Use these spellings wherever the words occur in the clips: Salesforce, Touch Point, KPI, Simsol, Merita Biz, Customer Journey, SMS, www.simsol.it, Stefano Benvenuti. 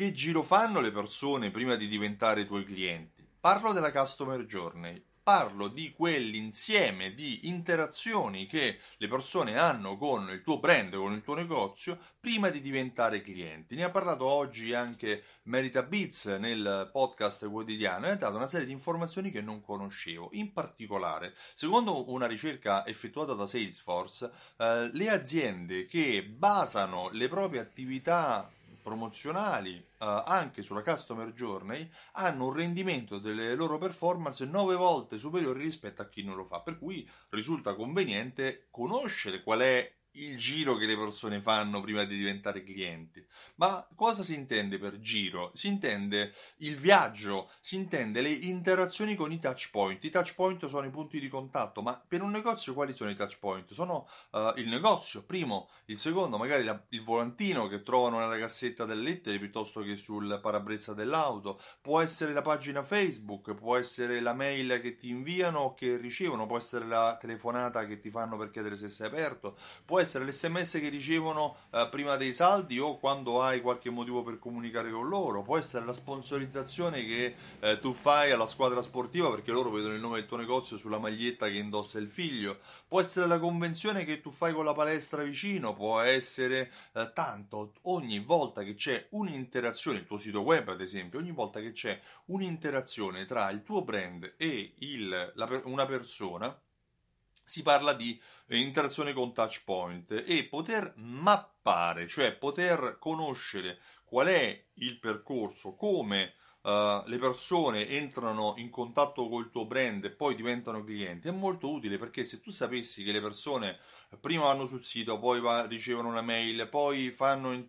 Che giro fanno le persone prima di diventare i tuoi clienti? Parlo della Customer Journey, parlo di quell'insieme di interazioni che le persone hanno con il tuo brand, con il tuo negozio, prima di diventare clienti. Ne ha parlato oggi anche Merita Biz nel podcast quotidiano e ha dato una serie di informazioni che non conoscevo. In particolare, secondo una ricerca effettuata da Salesforce, le aziende che basano le proprie attività promozionali anche sulla Customer Journey hanno un rendimento delle loro performance 9 volte superiore rispetto a chi non lo fa, per cui risulta conveniente conoscere qual è il giro che le persone fanno prima di diventare clienti. Ma cosa si intende per giro? Si intende il viaggio, si intende le interazioni con i touch point. I touch point sono i punti di contatto, ma per un negozio quali sono i touch point? Sono il negozio, primo, il secondo, magari il volantino che trovano nella cassetta delle lettere piuttosto che sul parabrezza dell'auto, può essere la pagina Facebook, può essere la mail che ti inviano o che ricevono, può essere la telefonata che ti fanno per chiedere se sei aperto, può essere l'SMS che ricevono prima dei saldi o quando hai qualche motivo per comunicare con loro, può essere la sponsorizzazione che tu fai alla squadra sportiva perché loro vedono il nome del tuo negozio sulla maglietta che indossa il figlio, può essere la convenzione che tu fai con la palestra vicino, può essere tanto. Ogni volta che c'è un'interazione, il tuo sito web ad esempio, ogni volta che c'è un'interazione tra il tuo brand e una persona, si parla di interazione con touch point, e poter mappare, cioè poter conoscere qual è il percorso, come le persone entrano in contatto col tuo brand e poi diventano clienti, è molto utile, perché se tu sapessi che le persone prima vanno sul sito, poi ricevono una mail, poi fanno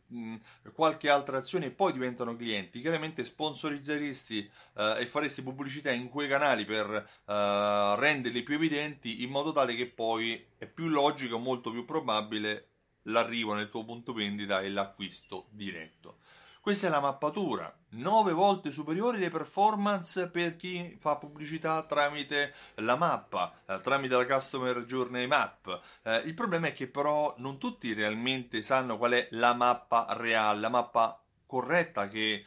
qualche altra azione e poi diventano clienti, chiaramente sponsorizzeresti e faresti pubblicità in quei canali per renderli più evidenti, in modo tale che poi è più logico, molto più probabile l'arrivo nel tuo punto vendita e l'acquisto diretto. Questa è la mappatura, 9 volte superiori le performance per chi fa pubblicità tramite la mappa, tramite la Customer Journey Map. Il problema è che però non tutti realmente sanno qual è la mappa reale, la mappa corretta che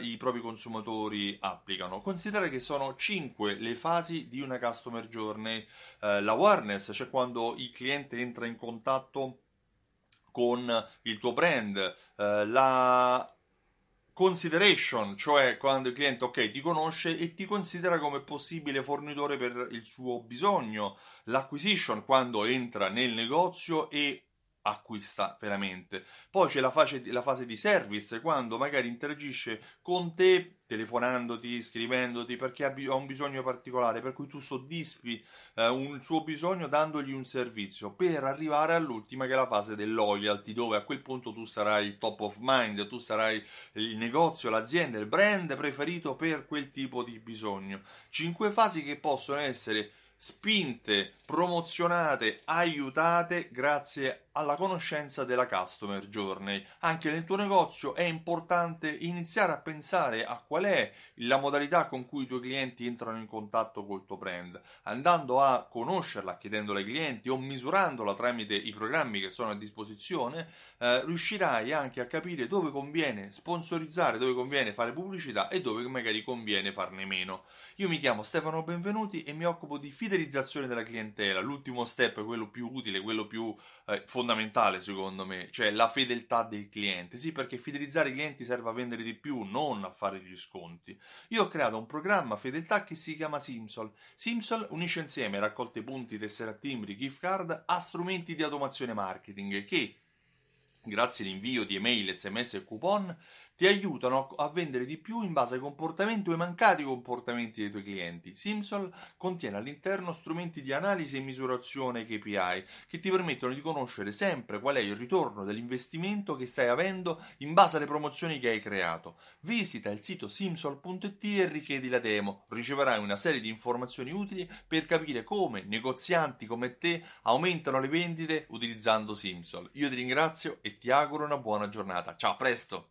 i propri consumatori applicano. Considera che sono 5 le fasi di una Customer Journey. L'awareness, cioè quando il cliente entra in contatto con il tuo brand, la consideration, cioè quando il cliente ti conosce e ti considera come possibile fornitore per il suo bisogno, l'acquisition, quando entra nel negozio e acquista veramente. Poi c'è la fase di service, quando magari interagisce con te telefonandoti, scrivendoti perché ha un bisogno particolare, per cui tu soddisfi un suo bisogno dandogli un servizio, per arrivare all'ultima, che è la fase del loyalty, dove a quel punto tu sarai il top of mind, tu sarai il negozio, l'azienda, il brand preferito per quel tipo di bisogno. 5 fasi che possono essere spinte, promozionate, aiutate grazie alla conoscenza della Customer Journey. Anche nel tuo negozio è importante iniziare a pensare a qual è la modalità con cui i tuoi clienti entrano in contatto col tuo brand, andando a conoscerla, chiedendole ai clienti o misurandola tramite i programmi che sono a disposizione. Riuscirai anche a capire dove conviene sponsorizzare, dove conviene fare pubblicità e dove magari conviene farne meno. Io mi chiamo Stefano Benvenuti e mi occupo di fidelizzazione della clientela. L'ultimo step è quello più utile, quello più fondamentale secondo me, cioè la fedeltà del cliente. Sì, perché fidelizzare i clienti serve a vendere di più, non a fare gli sconti. Io ho creato un programma fedeltà che si chiama Simsol. Simsol unisce insieme raccolte punti, tessere a timbri, gift card a strumenti di automazione marketing che, grazie all'invio di email, SMS e coupon, ti aiutano a vendere di più in base ai comportamenti o ai mancati comportamenti dei tuoi clienti. Simsol contiene all'interno strumenti di analisi e misurazione KPI che ti permettono di conoscere sempre qual è il ritorno dell'investimento che stai avendo in base alle promozioni che hai creato. Visita il sito simsol.it e richiedi la demo. Riceverai una serie di informazioni utili per capire come negozianti come te aumentano le vendite utilizzando Simsol. Io ti ringrazio e ti auguro una buona giornata. Ciao, a presto!